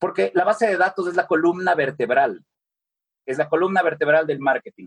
Porque la base de datos es la columna vertebral. Es la columna vertebral del marketing.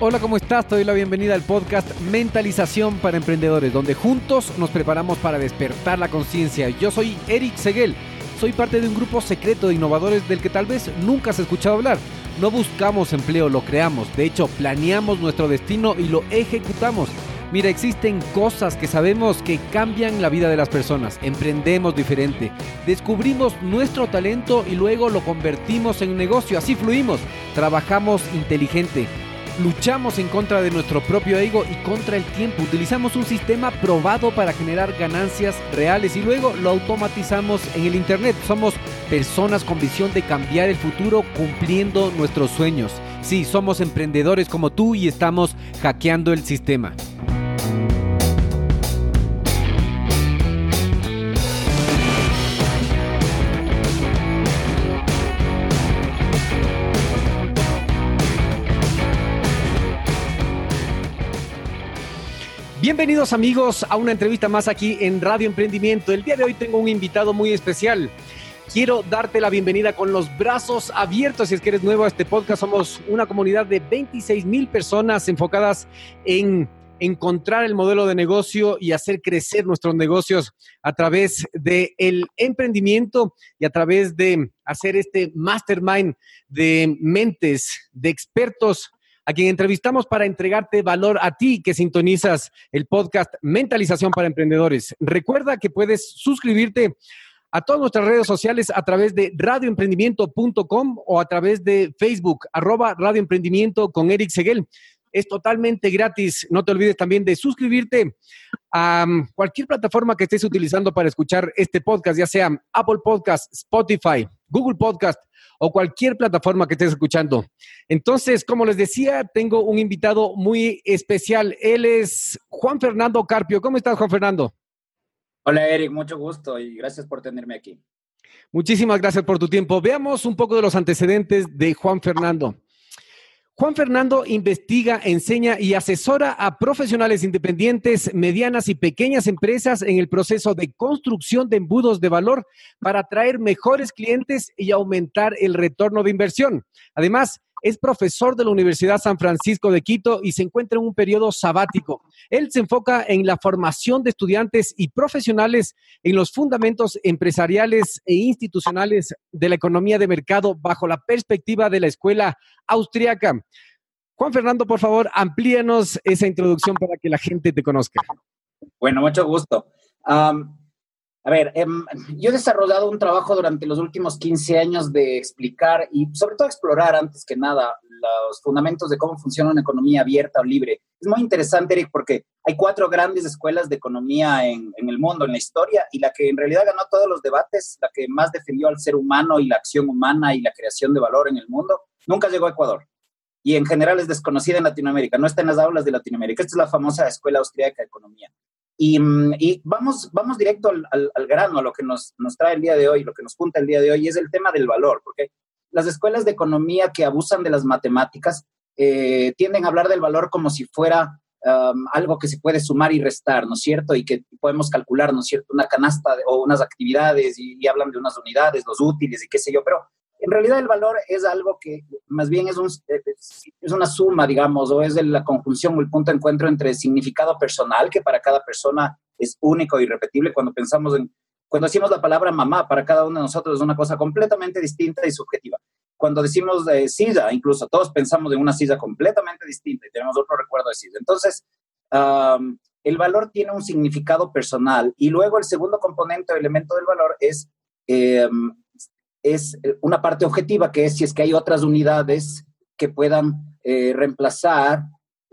Hola, ¿cómo estás? Te doy la bienvenida al podcast Mentalización para Emprendedores, donde juntos nos preparamos para despertar la conciencia. Yo soy Eric Seguel, soy parte de un grupo secreto de innovadores del que tal vez nunca has escuchado hablar. No buscamos empleo, lo creamos. De hecho, planeamos nuestro destino y lo ejecutamos. Mira, existen cosas que sabemos que cambian la vida de las personas. Emprendemos diferente. Descubrimos nuestro talento y luego lo convertimos en negocio. Así fluimos. Trabajamos inteligente. Luchamos en contra de nuestro propio ego y contra el tiempo. Utilizamos un sistema probado para generar ganancias reales y luego lo automatizamos en el Internet. Somos personas con visión de cambiar el futuro cumpliendo nuestros sueños. Sí, somos emprendedores como tú y estamos hackeando el sistema. Bienvenidos amigos a una entrevista más aquí en Radio Emprendimiento. El día de hoy tengo un invitado muy especial. Quiero darte la bienvenida con los brazos abiertos. Si es que eres nuevo a este podcast, somos una comunidad de 26,000 personas enfocadas en encontrar el modelo de negocio y hacer crecer nuestros negocios a través del emprendimiento y a través de hacer este mastermind de mentes, de expertos a quien entrevistamos para entregarte valor a ti que sintonizas el podcast Mentalización para Emprendedores. Recuerda que puedes suscribirte a todas nuestras redes sociales a través de radioemprendimiento.com o a través de Facebook, @radioemprendimiento con Eric Seguel. Es totalmente gratis. No te olvides también de suscribirte a cualquier plataforma que estés utilizando para escuchar este podcast, ya sea Apple Podcast, Spotify, Google Podcast o cualquier plataforma que estés escuchando. Entonces, como les decía, tengo un invitado muy especial. Él es Juan Fernando Carpio. ¿Cómo estás, Juan Fernando? Hola, Eric. Mucho gusto y gracias por tenerme aquí. Muchísimas gracias por tu tiempo. Veamos un poco de los antecedentes de Juan Fernando. Juan Fernando investiga, enseña y asesora a profesionales independientes, medianas y pequeñas empresas en el proceso de construcción de embudos de valor para atraer mejores clientes y aumentar el retorno de inversión. Además, es profesor de la Universidad San Francisco de Quito y se encuentra en un periodo sabático. Él se enfoca en la formación de estudiantes y profesionales en los fundamentos empresariales e institucionales de la economía de mercado bajo la perspectiva de la escuela austriaca. Juan Fernando, por favor, amplíanos esa introducción para que la gente te conozca. Bueno, mucho gusto. Yo he desarrollado un trabajo durante los últimos 15 años de explicar y sobre todo explorar antes que nada los fundamentos de cómo funciona una economía abierta o libre. Es muy interesante, Eric, porque hay 4 grandes escuelas de economía en el mundo, en la historia, y la que en realidad ganó todos los debates, la que más defendió al ser humano y la acción humana y la creación de valor en el mundo, nunca llegó a Ecuador. Y en general es desconocida en Latinoamérica, no está en las aulas de Latinoamérica. Esta es la famosa escuela austríaca de economía. Y vamos directo al grano, a lo que nos trae el día de hoy, lo que nos junta el día de hoy, es el tema del valor, porque las escuelas de economía que abusan de las matemáticas tienden a hablar del valor como si fuera algo que se puede sumar y restar, ¿no es cierto? Y que podemos calcular, ¿no es cierto?, una canasta o unas actividades y hablan de unas unidades, los útiles y qué sé yo, pero en realidad el valor es algo que más bien es una suma, digamos, o es la conjunción o el punto de encuentro entre significado personal, que para cada persona es único e irrepetible. Cuando decimos la palabra mamá, para cada uno de nosotros es una cosa completamente distinta y subjetiva. Cuando decimos silla, incluso todos pensamos en una silla completamente distinta y tenemos otro recuerdo de silla. Entonces, el valor tiene un significado personal. Y luego el segundo componente o elemento del valor es una parte objetiva, que es si es que hay otras unidades que puedan reemplazar,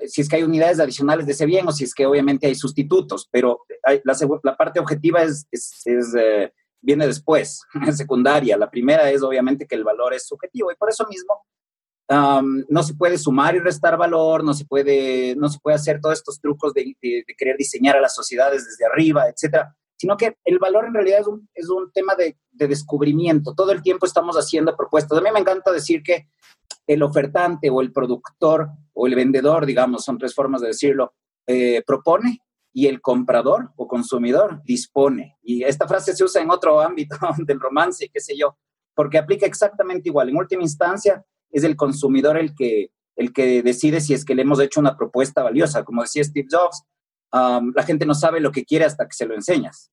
si es que hay unidades adicionales de ese bien o si es que obviamente hay sustitutos, pero la parte objetiva viene después, es secundaria. La primera es obviamente que el valor es subjetivo y por eso mismo no se puede sumar y restar valor, no se puede hacer todos estos trucos de querer diseñar a las sociedades desde arriba, etcétera. Sino que el valor en realidad es un tema de descubrimiento. Todo el tiempo estamos haciendo propuestas. A mí me encanta decir que el ofertante o el productor o el vendedor, digamos, son tres formas de decirlo, propone y el comprador o consumidor dispone. Y esta frase se usa en otro ámbito del romance, qué sé yo, porque aplica exactamente igual. En última instancia, es el consumidor el que decide si es que le hemos hecho una propuesta valiosa. Como decía Steve Jobs, la gente no sabe lo que quiere hasta que se lo enseñas.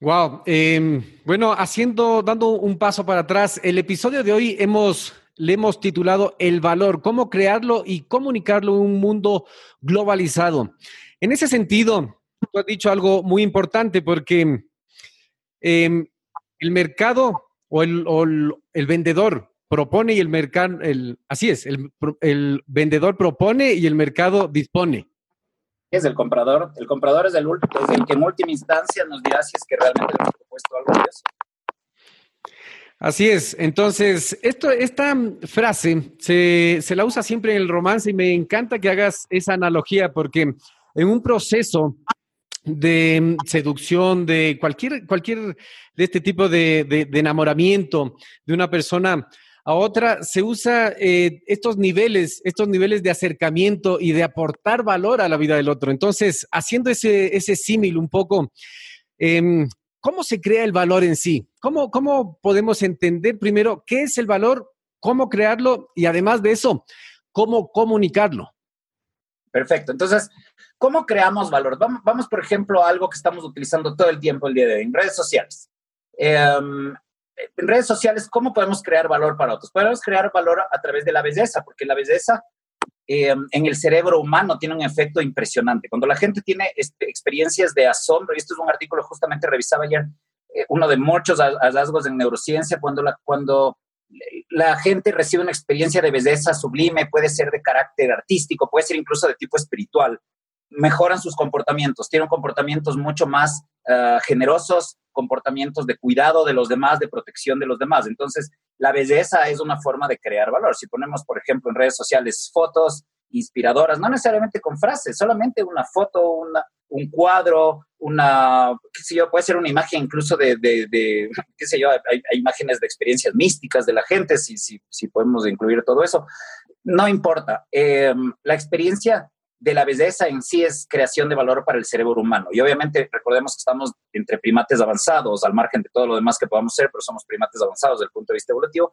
Wow. Bueno, dando un paso para atrás, el episodio de hoy le hemos titulado El valor, cómo crearlo y comunicarlo en un mundo globalizado. En ese sentido, tú has dicho algo muy importante porque el mercado o el vendedor propone y el mercado, el vendedor propone y el mercado dispone. Es el comprador. El comprador es el que en última instancia nos dirá si es que realmente le hemos propuesto algo de eso. Así es. Entonces, esta frase se la usa siempre en el romance y me encanta que hagas esa analogía porque en un proceso de seducción, de cualquier de este tipo de enamoramiento de una persona a otra, se usa estos niveles de acercamiento y de aportar valor a la vida del otro. Entonces, haciendo ese símil un poco, ¿cómo se crea el valor en sí? ¿Cómo podemos entender primero qué es el valor, cómo crearlo y además de eso, cómo comunicarlo? Perfecto. Entonces, ¿cómo creamos valor? Vamos, por ejemplo, a algo que estamos utilizando todo el tiempo el día de hoy, en redes sociales. En redes sociales, ¿cómo podemos crear valor para otros? Podemos crear valor a través de la belleza, porque la belleza en el cerebro humano tiene un efecto impresionante. Cuando la gente tiene experiencias de asombro, y esto es un artículo que justamente revisaba ayer, uno de muchos hallazgos en neurociencia, cuando la gente recibe una experiencia de belleza sublime, puede ser de carácter artístico, puede ser incluso de tipo espiritual, mejoran sus comportamientos, tienen comportamientos mucho más generosos, comportamientos de cuidado de los demás, de protección de los demás. Entonces, la belleza es una forma de crear valor. Si ponemos, por ejemplo, en redes sociales fotos inspiradoras, no necesariamente con frases, solamente una foto, un cuadro, qué sé yo, puede ser una imagen incluso de qué sé yo, hay imágenes de experiencias místicas de la gente, si podemos incluir todo eso. No importa. La experiencia de la belleza en sí es creación de valor para el cerebro humano. Y obviamente recordemos que estamos entre primates avanzados, al margen de todo lo demás que podamos ser, pero somos primates avanzados desde el punto de vista evolutivo.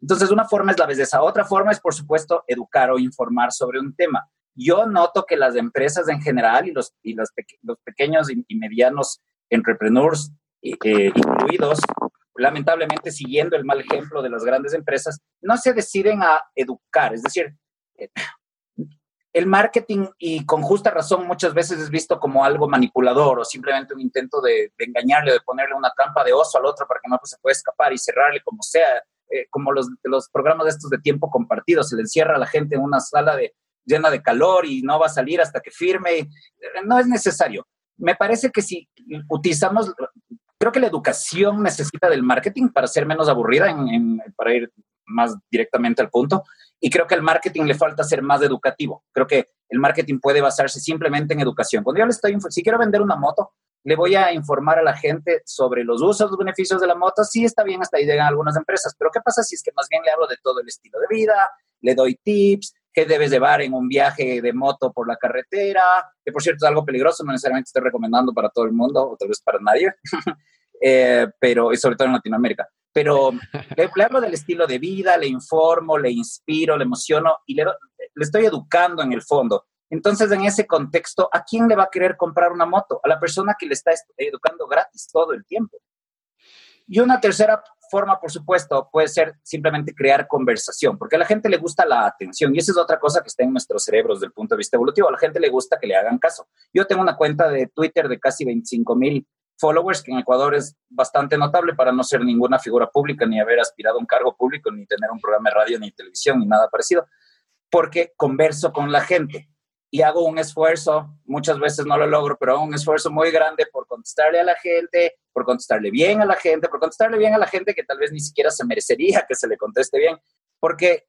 Entonces, una forma es la belleza. Otra forma es, por supuesto, educar o informar sobre un tema. Yo noto que las empresas en general y los pequeños y medianos entrepreneurs incluidos, lamentablemente siguiendo el mal ejemplo de las grandes empresas, no se deciden a educar. Es decir, el marketing, y con justa razón, muchas veces es visto como algo manipulador o simplemente un intento de engañarle, de ponerle una trampa de oso al otro para que no se pueda escapar y cerrarle como sea, como los programas estos de tiempo compartido. Se le encierra a la gente en una sala llena de calor y no va a salir hasta que firme. No es necesario. Me parece que si utilizamos, creo que la educación necesita del marketing para ser menos aburrida, para ir más directamente al punto. Y creo que al marketing le falta ser más educativo. Creo que el marketing puede basarse simplemente en educación. Cuando yo si quiero vender una moto, le voy a informar a la gente sobre los usos, los beneficios de la moto. Sí, está bien, hasta ahí llegan algunas empresas. Pero ¿qué pasa si es que más bien le hablo de todo el estilo de vida? Le doy tips, qué debes llevar en un viaje de moto por la carretera, que por cierto es algo peligroso, no necesariamente estoy recomendando para todo el mundo, o tal vez para nadie, pero y sobre todo en Latinoamérica. Pero le hablo del estilo de vida, le informo, le inspiro, le emociono y le estoy educando en el fondo. Entonces, en ese contexto, ¿a quién le va a querer comprar una moto? A la persona que le está educando gratis todo el tiempo. Y una tercera forma, por supuesto, puede ser simplemente crear conversación, porque a la gente le gusta la atención y esa es otra cosa que está en nuestros cerebros desde el punto de vista evolutivo. A la gente le gusta que le hagan caso. Yo tengo una cuenta de Twitter de casi 25,000 followers, que en Ecuador es bastante notable para no ser ninguna figura pública, ni haber aspirado a un cargo público, ni tener un programa de radio, ni televisión, ni nada parecido, porque converso con la gente y hago un esfuerzo, muchas veces no lo logro, pero hago un esfuerzo muy grande por contestarle a la gente, por contestarle bien a la gente, que tal vez ni siquiera se merecería que se le conteste bien, porque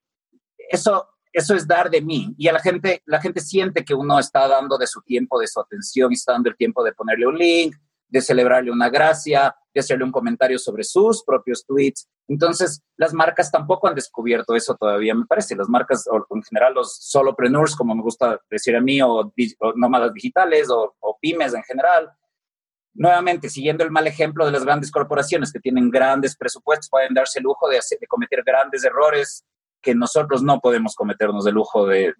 eso es dar de mí. Y a la gente siente que uno está dando de su tiempo, de su atención, y está dando el tiempo de ponerle un link, de celebrarle una gracia, de hacerle un comentario sobre sus propios tweets. Entonces, las marcas tampoco han descubierto eso todavía, me parece. Las marcas, o en general los solopreneurs, como me gusta decir a mí, o nómadas digitales, o pymes en general. Nuevamente, siguiendo el mal ejemplo de las grandes corporaciones que tienen grandes presupuestos, pueden darse el lujo de cometer grandes errores que nosotros no podemos cometernos el lujo de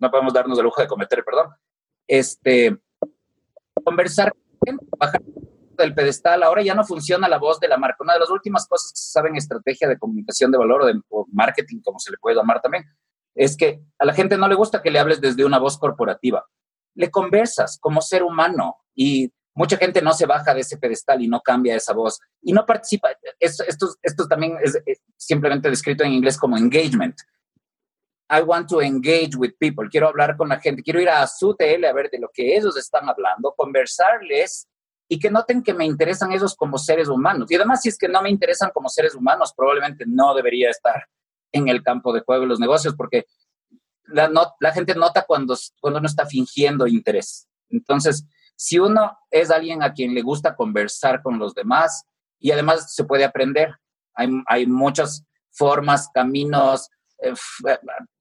no podemos darnos el lujo de cometer, perdón. Conversar, bajar del pedestal. Ahora ya no funciona la voz de la marca. Una de las últimas cosas que se sabe en estrategia de comunicación de valor o marketing, como se le puede llamar también, es que a la gente no le gusta que le hables desde una voz corporativa. Le conversas como ser humano y mucha gente no se baja de ese pedestal y no cambia esa voz y no participa. Esto también es simplemente descrito en inglés como engagement. I want to engage with people. Quiero hablar con la gente. Quiero ir a su TL a ver de lo que ellos están hablando, conversarles y que noten que me interesan ellos como seres humanos. Y además, si es que no me interesan como seres humanos, probablemente no debería estar en el campo de juego de los negocios, porque la gente nota cuando uno está fingiendo interés. Entonces, si uno es alguien a quien le gusta conversar con los demás, y además se puede aprender. Hay muchas formas, caminos,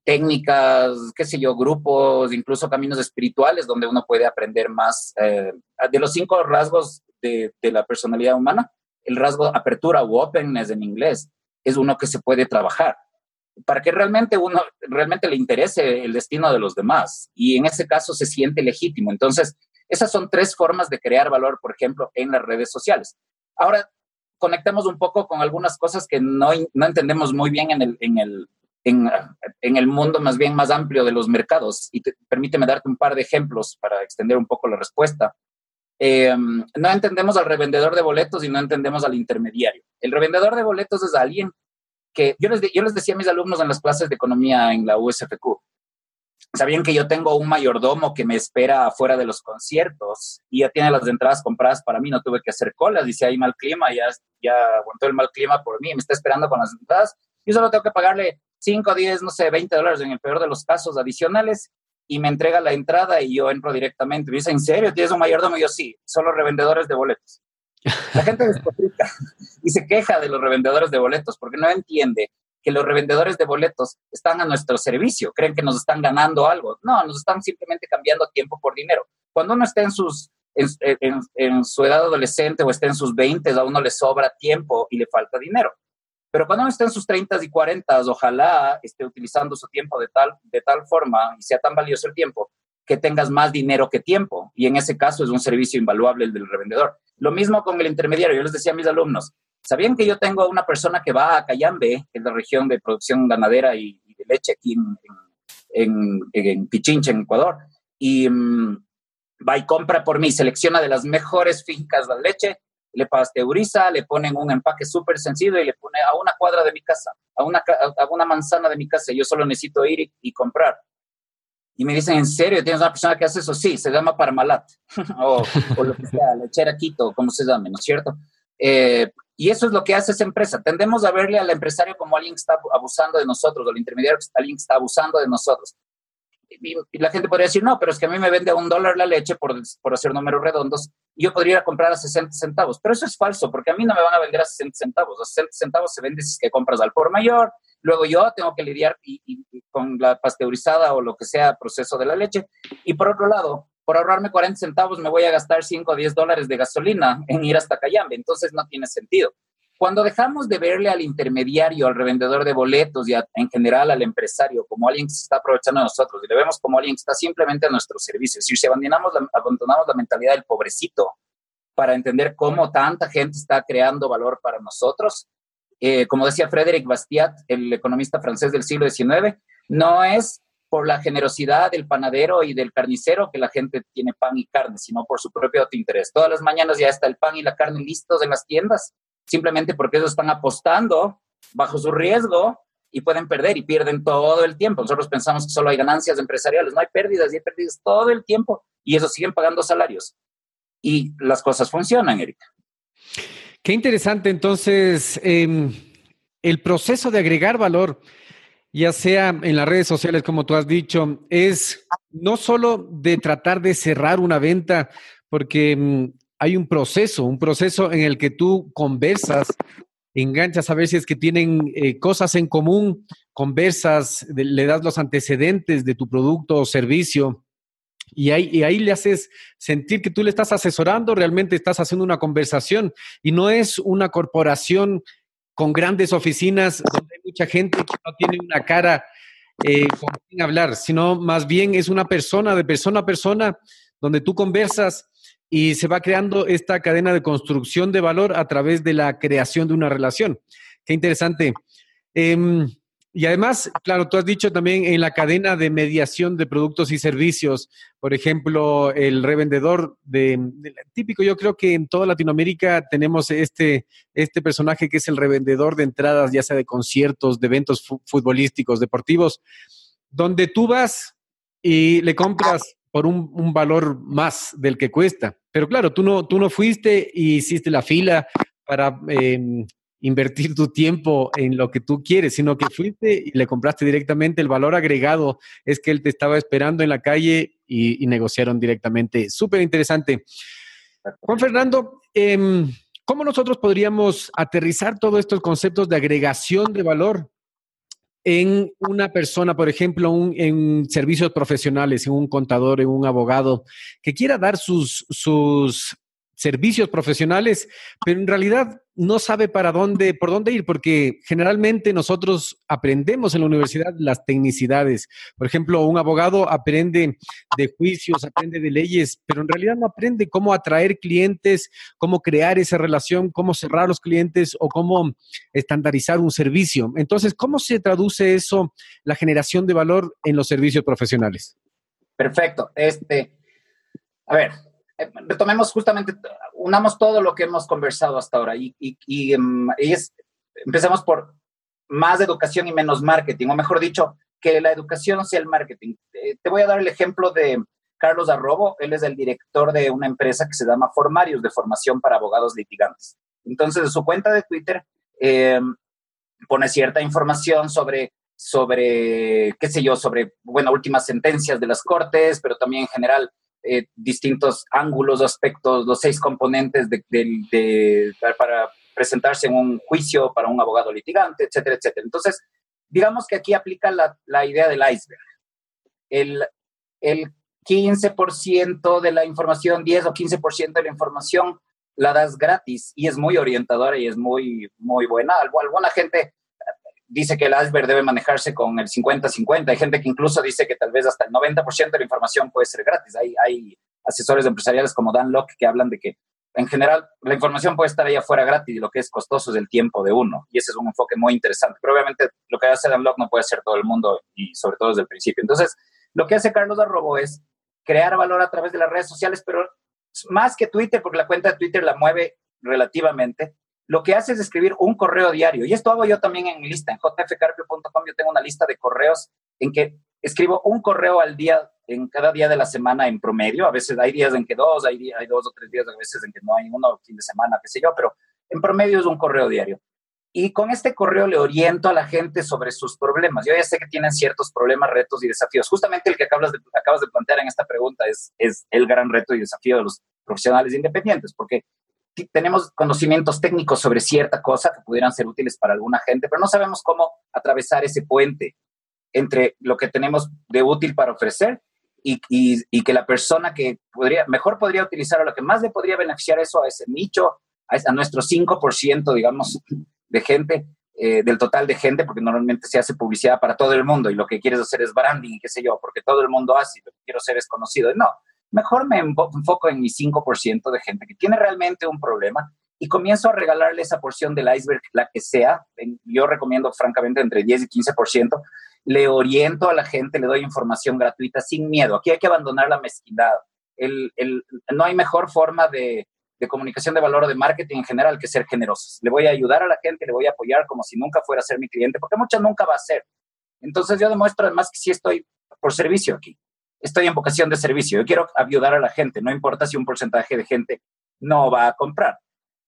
técnicas, qué sé yo, grupos, incluso caminos espirituales donde uno puede aprender más. De los 5 rasgos de la personalidad humana, el rasgo apertura o openness en inglés es uno que se puede trabajar para que realmente le interese el destino de los demás y en ese caso se siente legítimo. Entonces, esas son 3 formas de crear valor, por ejemplo, en las redes sociales. Ahora, conectamos un poco con algunas cosas que no entendemos muy bien en el mundo más bien más amplio de los mercados. Y permíteme darte un par de ejemplos para extender un poco la respuesta. No entendemos al revendedor de boletos y no entendemos al intermediario. El revendedor de boletos es alguien que... Yo les decía a mis alumnos en las clases de economía en la USFQ, sabían que yo tengo un mayordomo que me espera afuera de los conciertos y ya tiene las entradas compradas para mí, no tuve que hacer colas, dice, hay mal clima, ya aguantó el mal clima por mí, me está esperando con las entradas. Yo solo tengo que pagarle 5, 10, no sé, $20 en el peor de los casos adicionales y me entrega la entrada y yo entro directamente. Me dice, ¿en serio? ¿Tienes un mayordomo? Y yo, sí, son los revendedores de boletos. La gente despotrica y se queja de los revendedores de boletos porque no entiende que los revendedores de boletos están a nuestro servicio. Creen que nos están ganando algo. No, nos están simplemente cambiando tiempo por dinero. Cuando uno está en su edad adolescente o está en sus 20, a uno le sobra tiempo y le falta dinero. Pero cuando uno está en sus 30 y 40, ojalá esté utilizando su tiempo de tal forma y sea tan valioso el tiempo que tengas más dinero que tiempo. Y en ese caso es un servicio invaluable el del revendedor. Lo mismo con el intermediario. Yo les decía a mis alumnos, ¿sabían que yo tengo a una persona que va a Cayambe, en la región de producción ganadera y de leche aquí en Pichincha, en Ecuador? Y va y compra por mí, selecciona de las mejores fincas la leche, le pasteuriza, le ponen un empaque súper sencillo y le pone a una cuadra de mi casa, a una manzana de mi casa. Yo solo necesito ir y comprar. Y me dicen, ¿en serio? ¿Tienes una persona que hace eso? Sí, se llama Parmalat o lo que sea, Lechera Quito, como se llame, ¿no es cierto? Y eso es lo que hace esa empresa. Tendemos a verle al empresario como alguien que está abusando de nosotros, o al intermediario como alguien que está abusando de nosotros. Y la gente podría decir, no, pero es que a mí me vende a $1 la leche por hacer números redondos y yo podría ir a comprar a 60 centavos. Pero eso es falso, porque a mí no me van a vender a 60 centavos. A 60 centavos se vende si es que compras al por mayor. Luego yo tengo que lidiar con la pasteurizada o lo que sea proceso de la leche. Y por otro lado, por ahorrarme 40 centavos me voy a gastar $5 o $10 de gasolina en ir hasta Cayambe. Entonces no tiene sentido. Cuando dejamos de verle al intermediario, al revendedor de boletos y en general al empresario como alguien que se está aprovechando de nosotros y le vemos como alguien que está simplemente a nuestro servicio, es decir, si abandonamos la mentalidad del pobrecito para entender cómo tanta gente está creando valor para nosotros, como decía Frédéric Bastiat, el economista francés del siglo XIX, no es por la generosidad del panadero y del carnicero que la gente tiene pan y carne, sino por su propio autointerés. Todas las mañanas ya está el pan y la carne listos en las tiendas, simplemente porque ellos están apostando bajo su riesgo y pueden perder y pierden todo el tiempo. Nosotros pensamos que solo hay ganancias empresariales, no hay pérdidas, y hay pérdidas todo el tiempo y ellos siguen pagando salarios. Y las cosas funcionan, Erika. Qué interesante, entonces, el proceso de agregar valor, ya sea en las redes sociales, como tú has dicho, es no solo de tratar de cerrar una venta, porque hay un proceso en el que tú conversas, enganchas a ver si es que tienen cosas en común, conversas, le das los antecedentes de tu producto o servicio y ahí le haces sentir que tú le estás asesorando, realmente estás haciendo una conversación y no es una corporación con grandes oficinas donde hay mucha gente que no tiene una cara con quien hablar, sino más bien es una persona, de persona a persona, donde tú conversas y se va creando esta cadena de construcción de valor a través de la creación de una relación. ¡Qué interesante! Y además, claro, tú has dicho también en la cadena de mediación de productos y servicios, por ejemplo, el revendedor de típico, yo creo que en toda Latinoamérica tenemos este personaje que es el revendedor de entradas, ya sea de conciertos, de eventos futbolísticos, deportivos, donde tú vas y le compras por un valor más del que cuesta. Pero claro, tú no fuiste y hiciste la fila para invertir tu tiempo en lo que tú quieres, sino que fuiste y le compraste directamente. El valor agregado es que él te estaba esperando en la calle y negociaron directamente. Súper interesante. Juan Fernando, ¿cómo nosotros podríamos aterrizar todos estos conceptos de agregación de valor en una persona, por ejemplo, en servicios profesionales, en un contador, en un abogado, que quiera dar sus servicios profesionales, pero en realidad no sabe por dónde ir, porque generalmente nosotros aprendemos en la universidad las tecnicidades. Por ejemplo, un abogado aprende de juicios, aprende de leyes, pero en realidad no aprende cómo atraer clientes, cómo crear esa relación, cómo cerrar los clientes o cómo estandarizar un servicio. Entonces, ¿cómo se traduce eso, la generación de valor en los servicios profesionales? Perfecto. A ver, retomemos justamente, unamos todo lo que hemos conversado hasta ahora y empecemos por más educación y menos marketing, o mejor dicho, que la educación sea el marketing. Te voy a dar el ejemplo de Carlos Arrobo. Él es el director de una empresa que se llama Formarius, de formación para abogados litigantes. Entonces, en su cuenta de Twitter pone cierta información sobre, qué sé yo, sobre, bueno, últimas sentencias de las cortes, pero también en general distintos ángulos, aspectos, los 6 componentes para presentarse en un juicio para un abogado litigante, etcétera, etcétera. Entonces, digamos que aquí aplica la idea del iceberg. El 15% de la información, 10 o 15% de la información la das gratis y es muy orientadora y es muy, muy buena. Alguna gente dice que el iceberg debe manejarse con el 50-50. Hay gente que incluso dice que tal vez hasta el 90% de la información puede ser gratis. Hay asesores empresariales como Dan Locke que hablan de que, en general, la información puede estar ahí afuera gratis y lo que es costoso es el tiempo de uno. Y ese es un enfoque muy interesante. Pero obviamente lo que hace Dan Locke no puede hacer todo el mundo y sobre todo desde el principio. Entonces, lo que hace Carlos Arrobo es crear valor a través de las redes sociales, pero más que Twitter, porque la cuenta de Twitter la mueve relativamente. Lo que hace es escribir un correo diario. Y esto hago yo también en mi lista. En jfcarpio.com yo tengo una lista de correos en que escribo un correo al día, en cada día de la semana en promedio. A veces hay días en que 2, hay 2 o 3 días, a veces en que no hay uno, fin de semana, qué sé yo, pero en promedio es un correo diario. Y con este correo le oriento a la gente sobre sus problemas. Yo ya sé que tienen ciertos problemas, retos y desafíos. Justamente el que acabas de plantear en esta pregunta es el gran reto y desafío de los profesionales independientes, porque tenemos conocimientos técnicos sobre cierta cosa que pudieran ser útiles para alguna gente, pero no sabemos cómo atravesar ese puente entre lo que tenemos de útil para ofrecer y que la persona que mejor podría utilizar o lo que más le podría beneficiar eso a ese nicho, a nuestro 5%, digamos, de gente, del total de gente, porque normalmente se hace publicidad para todo el mundo y lo que quieres hacer es branding, qué sé yo, porque todo el mundo hace y lo que quiero ser es conocido. No. Mejor me enfoco en mi 5% de gente que tiene realmente un problema y comienzo a regalarle esa porción del iceberg, la que sea. Yo recomiendo, francamente, entre 10 y 15%. Le oriento a la gente, le doy información gratuita sin miedo. Aquí hay que abandonar la mezquindad. No hay mejor forma de comunicación de valor o de marketing en general que ser generosos. Le voy a ayudar a la gente, le voy a apoyar como si nunca fuera a ser mi cliente, porque mucha nunca va a ser. Entonces yo demuestro además que sí estoy por servicio aquí. Estoy en vocación de servicio. Yo quiero ayudar a la gente. No importa si un porcentaje de gente no va a comprar.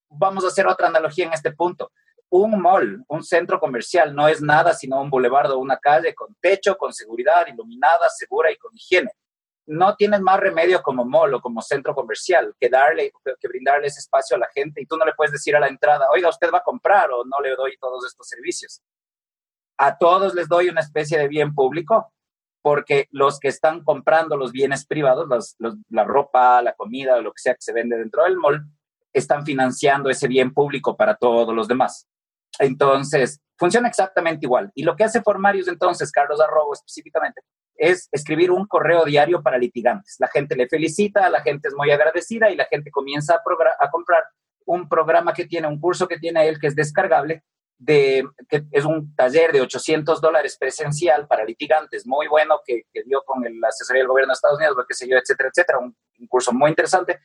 Vamos a hacer otra analogía en este punto. Un mall, un centro comercial, no es nada sino un bulevardo o una calle con techo, con seguridad, iluminada, segura y con higiene. no tienes más remedio como mall o como centro comercial que brindarle ese espacio a la gente, y tú no le puedes decir a la entrada, oiga, usted va a comprar o no le doy todos estos servicios. A todos les doy una especie de bien público, porque los que están comprando los bienes privados, la ropa, la comida, lo que sea que se vende dentro del mall, están financiando ese bien público para todos los demás. Entonces, funciona exactamente igual. Y lo que hace Formarius entonces, Carlos Arrobo específicamente, es escribir un correo diario para litigantes. La gente le felicita, la gente es muy agradecida y la gente comienza a comprar un programa que tiene, un curso que tiene él que es descargable, que es un taller de $800 presencial para litigantes, muy bueno, que dio con la asesoría del gobierno de Estados Unidos, lo que sé yo, etcétera, etcétera, un curso muy interesante.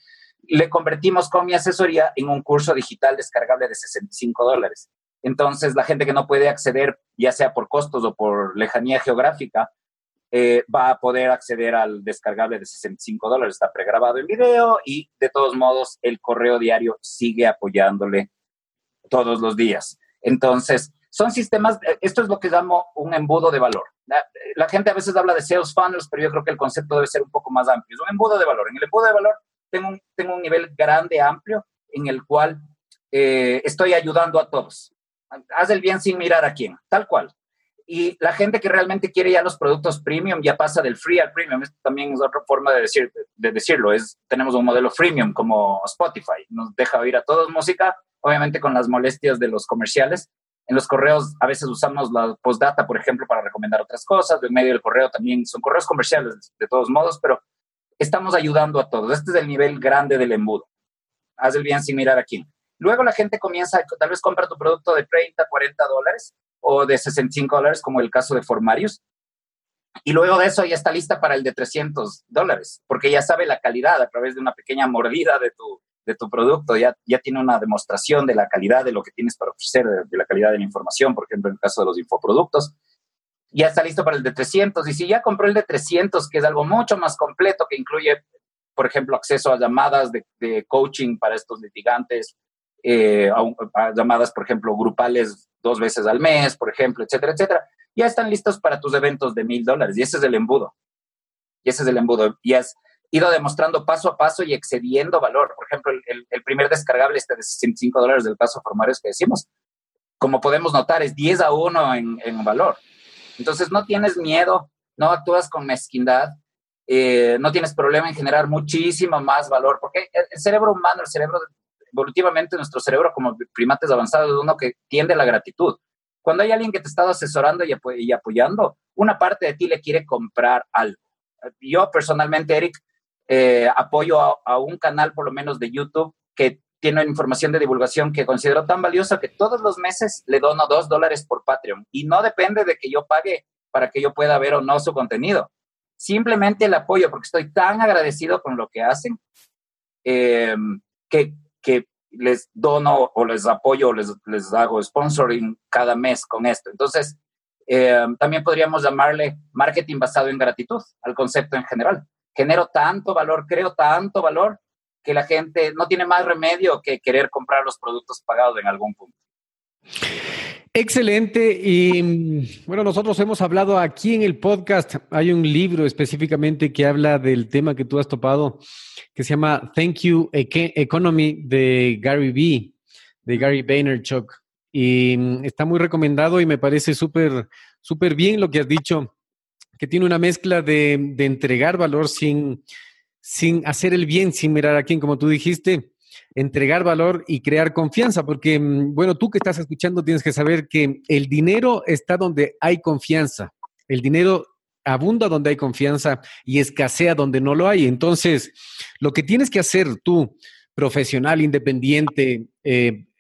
Le convertimos con mi asesoría en un curso digital descargable de $65. Entonces, la gente que no puede acceder, ya sea por costos o por lejanía geográfica, va a poder acceder al descargable de $65. Está pregrabado en video y, de todos modos, el correo diario sigue apoyándole todos los días. Entonces, son sistemas, esto es lo que llamo un embudo de valor. La gente a veces habla de sales funnels, pero yo creo que el concepto debe ser un poco más amplio. Es un embudo de valor. En el embudo de valor tengo un nivel grande, amplio, en el cual estoy ayudando a todos. Haz el bien sin mirar a quién, tal cual. Y la gente que realmente quiere ya los productos premium ya pasa del free al premium. Esto también es otra forma de decirlo. Tenemos un modelo freemium como Spotify. Nos deja oír a todos música, obviamente con las molestias de los comerciales. En los correos a veces usamos la postdata, por ejemplo, para recomendar otras cosas. En medio del correo también son correos comerciales de todos modos, pero estamos ayudando a todos. Este es el nivel grande del embudo. Haz el bien sin mirar a quién. Luego la gente comienza, tal vez compra tu producto de $30, $40 o de $65, como el caso de Formarius. Y luego de eso ya está lista para el de $300, porque ya sabe la calidad a través de una pequeña mordida de tu producto. Ya tiene una demostración de la calidad de lo que tienes para ofrecer, de la calidad de la información, por ejemplo, en el caso de los infoproductos. Ya está listo para el de $300. Y si ya compró el de $300, que es algo mucho más completo, que incluye, por ejemplo, acceso a llamadas de coaching para estos litigantes, a llamadas, por ejemplo, grupales 2 veces al mes, por ejemplo, etcétera, etcétera, ya están listos para tus eventos de $1,000. Y ese es el embudo. Y has ido demostrando paso a paso y excediendo valor. Por ejemplo, el primer descargable de $65 del caso Formarius que decimos, como podemos notar, es 10-1 en valor. Entonces, no tienes miedo, no actúas con mezquindad, no tienes problema en generar muchísimo más valor, porque el cerebro humano, el cerebro evolutivamente nuestro cerebro como primates avanzados es uno que tiende a la gratitud. Cuando hay alguien que te ha estado asesorando y apoyando, una parte de ti le quiere comprar algo. Yo personalmente, Eric, apoyo a un canal, por lo menos de YouTube, que tiene información de divulgación que considero tan valiosa que todos los meses le dono $2 por Patreon. Y no depende de que yo pague para que yo pueda ver o no su contenido. Simplemente el apoyo, porque estoy tan agradecido con lo que hacen que les dono o les apoyo o les hago sponsoring cada mes con esto. Entonces, también podríamos llamarle marketing basado en gratitud al concepto en general. Genero tanto valor, creo tanto valor, que la gente no tiene más remedio que querer comprar los productos pagados en algún punto. Excelente. Y bueno, nosotros hemos hablado aquí en el podcast, hay un libro específicamente que habla del tema que tú has topado, que se llama Thank You Economy de Gary Vaynerchuk. Y está muy recomendado y me parece súper bien lo que has dicho, que tiene una mezcla de entregar valor sin hacer el bien, sin mirar a quién, como tú dijiste. Entregar valor y crear confianza, porque, bueno, tú que estás escuchando tienes que saber que el dinero está donde hay confianza. El dinero abunda donde hay confianza y escasea donde no lo hay. Entonces, lo que tienes que hacer tú, profesional, independiente,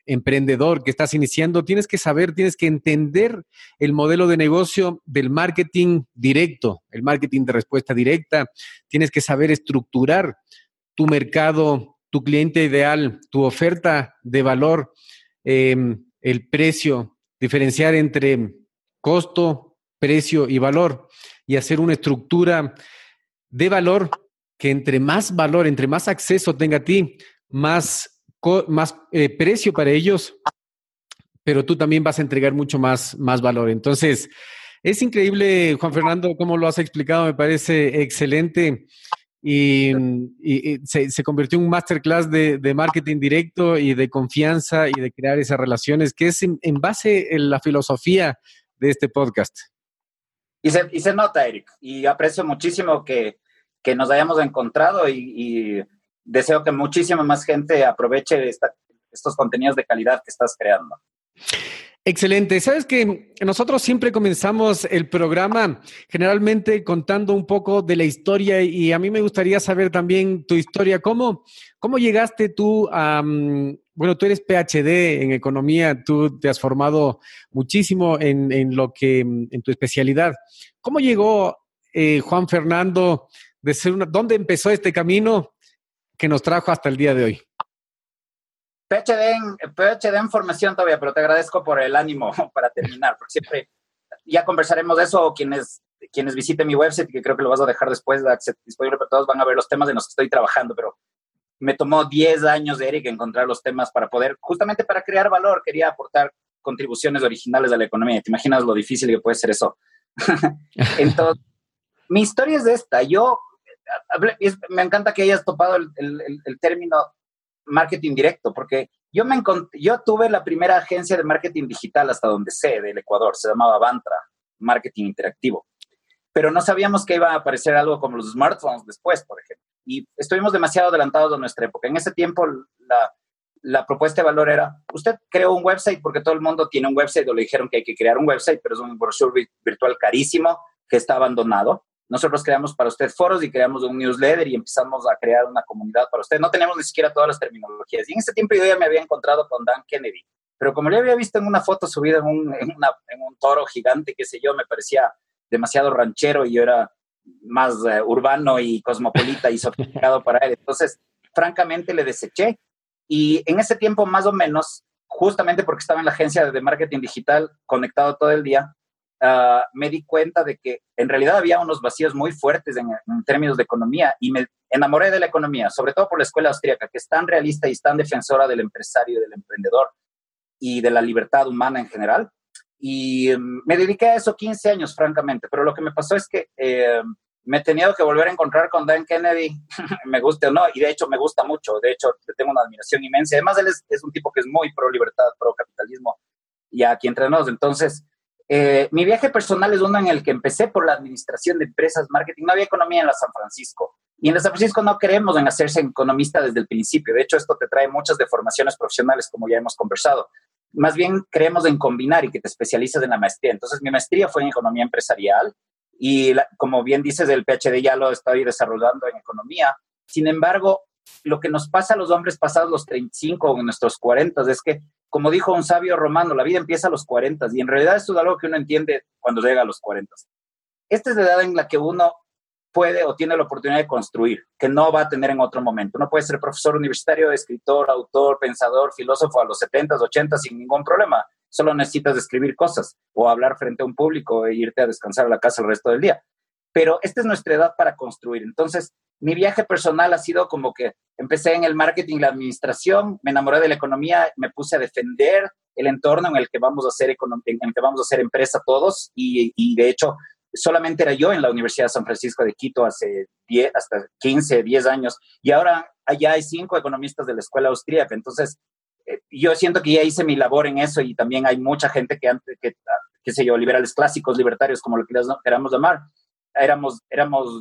emprendedor que estás iniciando, tienes que saber, tienes que entender el modelo de negocio del marketing directo, el marketing de respuesta directa. Tienes que saber estructurar tu mercado, tu cliente ideal, tu oferta de valor, el precio, diferenciar entre costo, precio y valor y hacer una estructura de valor que entre más valor, entre más acceso tenga a ti, más precio para ellos, pero tú también vas a entregar mucho más valor. Entonces, Es increíble, Juan Fernando, cómo lo has explicado, me parece excelente. Y se convirtió en un masterclass de marketing directo y de confianza y de crear esas relaciones, que es en base en la filosofía de este podcast. Y se nota, Eric, y aprecio muchísimo que nos hayamos encontrado y deseo que muchísima más gente aproveche estos contenidos de calidad que estás creando. Excelente. Sabes que nosotros siempre comenzamos el programa generalmente contando un poco de la historia, y a mí me gustaría saber también tu historia. ¿Cómo llegaste tú a... Bueno, tú eres PhD en economía, tú te has formado muchísimo en tu especialidad. ¿Cómo llegó Juan Fernando de ser dónde empezó este camino que nos trajo hasta el día de hoy? PhD en formación todavía, pero te agradezco por el ánimo para terminar, porque siempre ya conversaremos de eso. Quienes visiten mi website, que creo que lo vas a dejar después disponible para todos, van a ver los temas en los que estoy trabajando, pero me tomó 10 años, Eric, encontrar los temas para poder, justamente para crear valor. Quería aportar contribuciones originales a la economía. ¿Te imaginas lo difícil que puede ser eso? Entonces, mi historia es esta. Me encanta que hayas topado el término marketing directo, porque yo tuve la primera agencia de marketing digital, hasta donde sé, del Ecuador. Se llamaba Bantra Marketing Interactivo, pero no sabíamos que iba a aparecer algo como los smartphones después, por ejemplo, y estuvimos demasiado adelantados a nuestra época. En ese tiempo la propuesta de valor era: usted creó un website porque todo el mundo tiene un website, o le dijeron que hay que crear un website, pero es un brochure virtual carísimo que está abandonado. Nosotros creamos para usted foros y creamos un newsletter y empezamos a crear una comunidad para usted. No tenemos ni siquiera todas las terminologías. Y en ese tiempo yo ya me había encontrado con Dan Kennedy. Pero como le había visto en una foto subida en un toro gigante, qué sé yo, me parecía demasiado ranchero, y yo era más urbano y cosmopolita y sofisticado para él. Entonces, francamente, le deseché. Y en ese tiempo, más o menos, justamente porque estaba en la agencia de marketing digital conectado todo el día, me di cuenta de que en realidad había unos vacíos muy fuertes en términos de economía, y me enamoré de la economía, sobre todo por la escuela austríaca, que es tan realista y es tan defensora del empresario, del emprendedor y de la libertad humana en general. Y me dediqué a eso 15 años, francamente. Pero lo que me pasó es que me he tenido que volver a encontrar con Dan Kennedy, me guste o no, y de hecho me gusta mucho. De hecho, le tengo una admiración inmensa. Además, él es un tipo que es muy pro libertad, pro capitalismo, y aquí entre nos. Entonces, mi viaje personal es uno en el que empecé por la administración de empresas, marketing. No había economía en la San Francisco, y en la San Francisco no creemos en hacerse economista desde el principio. De hecho, esto te trae muchas deformaciones profesionales, como ya hemos conversado. Más bien creemos en combinar y que te especialices en la maestría. Entonces, mi maestría fue en economía empresarial, y como bien dices, el PhD ya lo estoy desarrollando en economía. Sin embargo, lo que nos pasa a los hombres pasados los 35 o en nuestros 40 es que, como dijo un sabio romano, la vida empieza a los 40, y en realidad esto es algo que uno entiende cuando llega a los 40. Esta es la edad en la que uno puede o tiene la oportunidad de construir, que no va a tener en otro momento. Uno puede ser profesor universitario, escritor, autor, pensador, filósofo a los 70, 80 sin ningún problema. Solo necesitas escribir cosas o hablar frente a un público e irte a descansar a la casa el resto del día. Pero esta es nuestra edad para construir. Entonces, mi viaje personal ha sido como que empecé en el marketing, la administración, me enamoré de la economía, me puse a defender el entorno en el que vamos a hacer, empresa todos, y de hecho, solamente era yo en la Universidad San Francisco de Quito hace 10 años, y ahora allá hay 5 economistas de la escuela austríaca. Entonces, yo siento que ya hice mi labor en eso, y también hay mucha gente que antes, qué sé yo, liberales clásicos, libertarios, como lo queramos llamar, éramos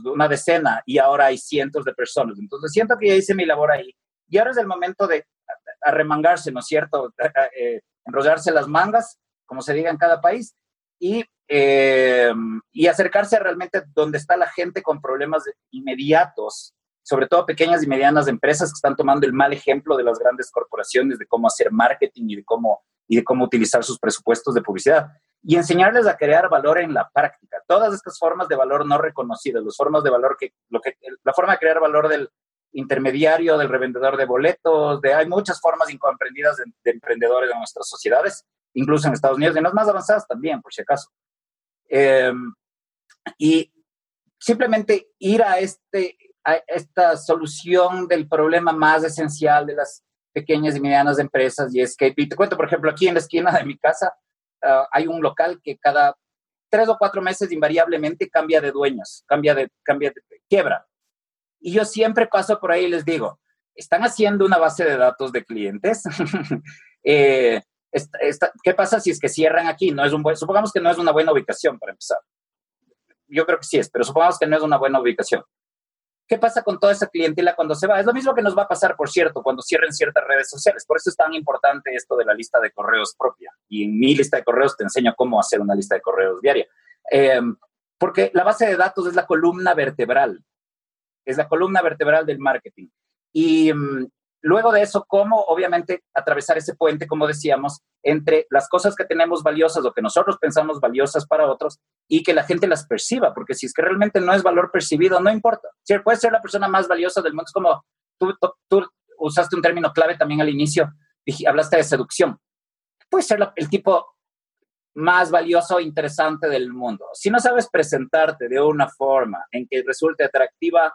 una decena, y ahora hay cientos de personas. Entonces, siento que ya hice mi labor ahí, y ahora es el momento de arremangarse, ¿no es cierto? Enrollarse las mangas, como se diga en cada país, y acercarse realmente donde está la gente con problemas inmediatos, sobre todo pequeñas y medianas empresas que están tomando el mal ejemplo de las grandes corporaciones de cómo hacer marketing y de cómo utilizar sus presupuestos de publicidad, y enseñarles a crear valor en la práctica. Todas estas formas de valor no reconocidas, las formas de valor la forma de crear valor del intermediario, del revendedor de boletos, hay muchas formas incomprendidas de emprendedores en nuestras sociedades, incluso en Estados Unidos, y en las más avanzadas también, por si acaso. Y simplemente ir a esta solución del problema más esencial de las pequeñas y medianas empresas, y te cuento, por ejemplo, aquí en la esquina de mi casa, hay un local que cada 3 o 4 meses invariablemente cambia de dueños, quiebra. Y yo siempre paso por ahí y les digo, ¿están haciendo una base de datos de clientes? ¿Qué pasa si es que cierran aquí? No es un buen, supongamos que no es una buena ubicación para empezar. Yo creo que sí es, pero supongamos que no es una buena ubicación. ¿Qué pasa con toda esa clientela cuando se va? Es lo mismo que nos va a pasar, por cierto, cuando cierren ciertas redes sociales. Por eso es tan importante esto de la lista de correos propia. Y en mi lista de correos te enseño cómo hacer una lista de correos diaria. Porque la base de datos es la columna vertebral. Es la columna vertebral del marketing. Y luego de eso, cómo, obviamente, atravesar ese puente, como decíamos, entre las cosas que tenemos valiosas o que nosotros pensamos valiosas para otros y que la gente las perciba, porque si es que realmente no es valor percibido, no importa. Si puedes ser la persona más valiosa del mundo, es como tú usaste un término clave también al inicio, hablaste de seducción. Puedes ser el tipo más valioso e interesante del mundo. Si no sabes presentarte de una forma en que resulte atractiva,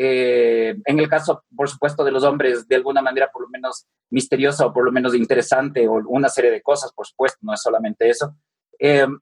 en el caso, por supuesto, de los hombres, de alguna manera por lo menos misteriosa o por lo menos interesante o una serie de cosas, por supuesto, no es solamente eso,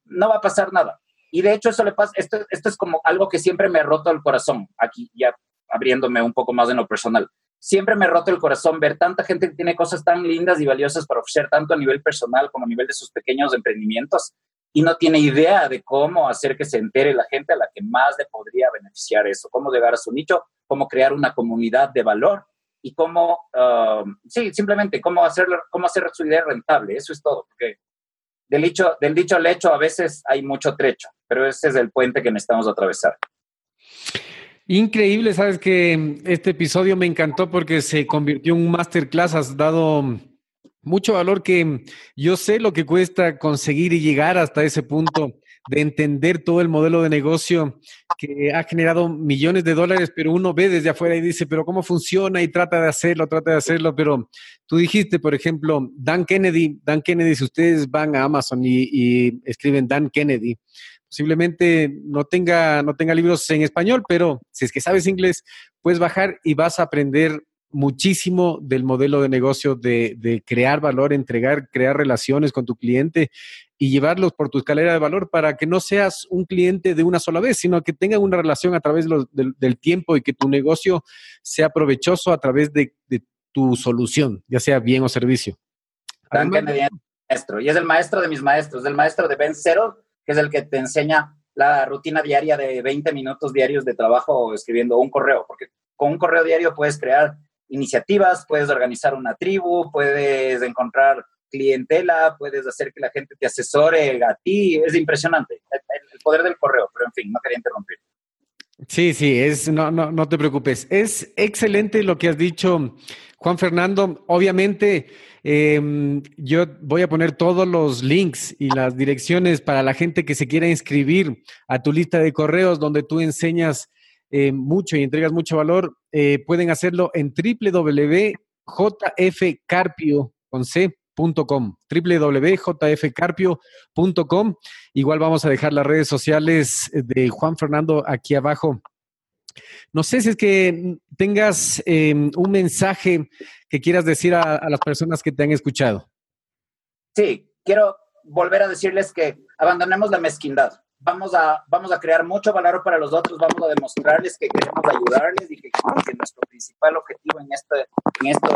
no va a pasar nada. Y de hecho eso le pasa, esto es como algo que siempre me ha roto el corazón, aquí ya abriéndome un poco más en lo personal, siempre me ha roto el corazón ver tanta gente que tiene cosas tan lindas y valiosas para ofrecer tanto a nivel personal como a nivel de sus pequeños emprendimientos y no tiene idea de cómo hacer que se entere la gente a la que más le podría beneficiar eso, cómo llegar a su nicho, cómo crear una comunidad de valor y cómo, simplemente cómo hacer su idea rentable. Eso es todo, porque del dicho al hecho a veces hay mucho trecho, pero ese es el puente que necesitamos atravesar. Increíble, sabes que este episodio me encantó porque se convirtió en un masterclass, has dado mucho valor que yo sé lo que cuesta conseguir y llegar hasta ese punto de entender todo el modelo de negocio que ha generado millones de dólares, pero uno ve desde afuera y dice, pero ¿cómo funciona? Y trata de hacerlo, pero tú dijiste, por ejemplo, Dan Kennedy, si ustedes van a Amazon y escriben Dan Kennedy, posiblemente no tenga libros en español, pero si es que sabes inglés, puedes bajar y vas a aprender muchísimo del modelo de negocio de crear valor, crear relaciones con tu cliente y llevarlos por tu escalera de valor para que no seas un cliente de una sola vez, sino que tengan una relación a través del tiempo y que tu negocio sea provechoso a través de tu solución, ya sea bien o servicio. Dan Kennedy es maestro y es el maestro de mis maestros, el maestro de Ben Cero, que es el que te enseña la rutina diaria de 20 minutos diarios de trabajo escribiendo un correo, porque con un correo diario puedes crear iniciativas, puedes organizar una tribu, puedes encontrar clientela, puedes hacer que la gente te asesore a ti, es impresionante el poder del correo, pero en fin, no quería interrumpir. Sí, no te preocupes, es excelente lo que has dicho, Juan Fernando. Obviamente yo voy a poner todos los links y las direcciones para la gente que se quiera inscribir a tu lista de correos donde tú enseñas mucho y entregas mucho valor, pueden hacerlo en www.jfcarpio.com, www.jfcarpio.com. Igual vamos a dejar las redes sociales de Juan Fernando aquí abajo. No sé si es que tengas un mensaje que quieras decir a las personas que te han escuchado. Sí, quiero volver a decirles que abandonemos la mezquindad. Vamos a crear mucho valor para los otros, vamos a demostrarles que queremos ayudarles y que nuestro principal objetivo en esto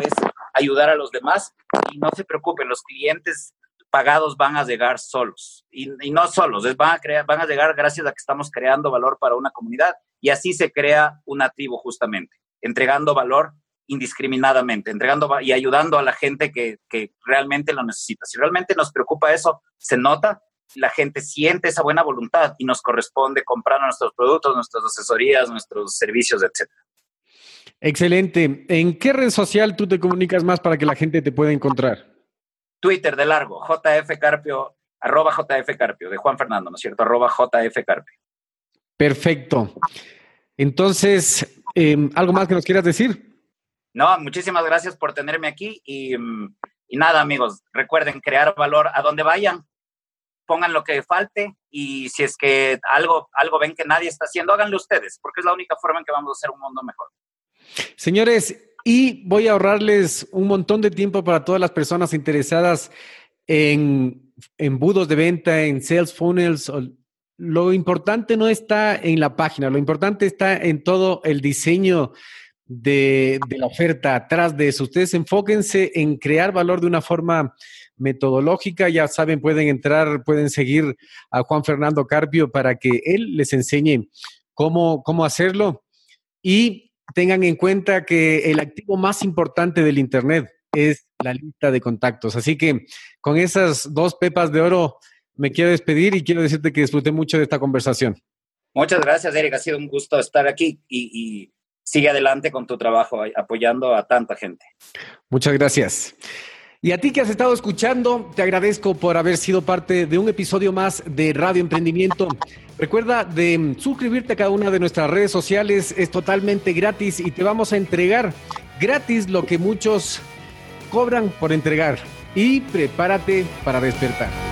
es ayudar a los demás. Y no se preocupen, los clientes pagados van a llegar solos. Y no solos, van a llegar gracias a que estamos creando valor para una comunidad. Y así se crea una tribu justamente, entregando valor indiscriminadamente, y ayudando a la gente que realmente lo necesita. Si realmente nos preocupa eso, se nota. La gente siente esa buena voluntad y nos corresponde comprar nuestros productos, nuestras asesorías, nuestros servicios, etc. Excelente. ¿En qué red social tú te comunicas más para que la gente te pueda encontrar? Twitter, de largo, jfcarpio, @jfcarpio, de Juan Fernando, ¿no es cierto? @jfcarpio. Perfecto. Entonces, ¿algo más que nos quieras decir? No, muchísimas gracias por tenerme aquí y nada, amigos, recuerden crear valor a donde vayan. Pongan lo que falte y si es que algo ven que nadie está haciendo, háganlo ustedes, porque es la única forma en que vamos a hacer un mundo mejor. Señores, y voy a ahorrarles un montón de tiempo para todas las personas interesadas en embudos de venta, en sales funnels, lo importante no está en la página, lo importante está en todo el diseño de la oferta atrás de eso. Ustedes enfóquense en crear valor de una forma metodológica. Ya saben, pueden entrar, pueden seguir a Juan Fernando Carpio para que él les enseñe cómo hacerlo. Y tengan en cuenta que el activo más importante del Internet es la lista de contactos. Así que con esas dos pepas de oro me quiero despedir y quiero decirte que disfruté mucho de esta conversación. Muchas gracias, Eric. Ha sido un gusto estar aquí y sigue adelante con tu trabajo apoyando a tanta gente. Muchas gracias. Y a ti que has estado escuchando, te agradezco por haber sido parte de un episodio más de Radio Emprendimiento. Recuerda de suscribirte a cada una de nuestras redes sociales, es totalmente gratis y te vamos a entregar gratis lo que muchos cobran por entregar. Y prepárate para despertar.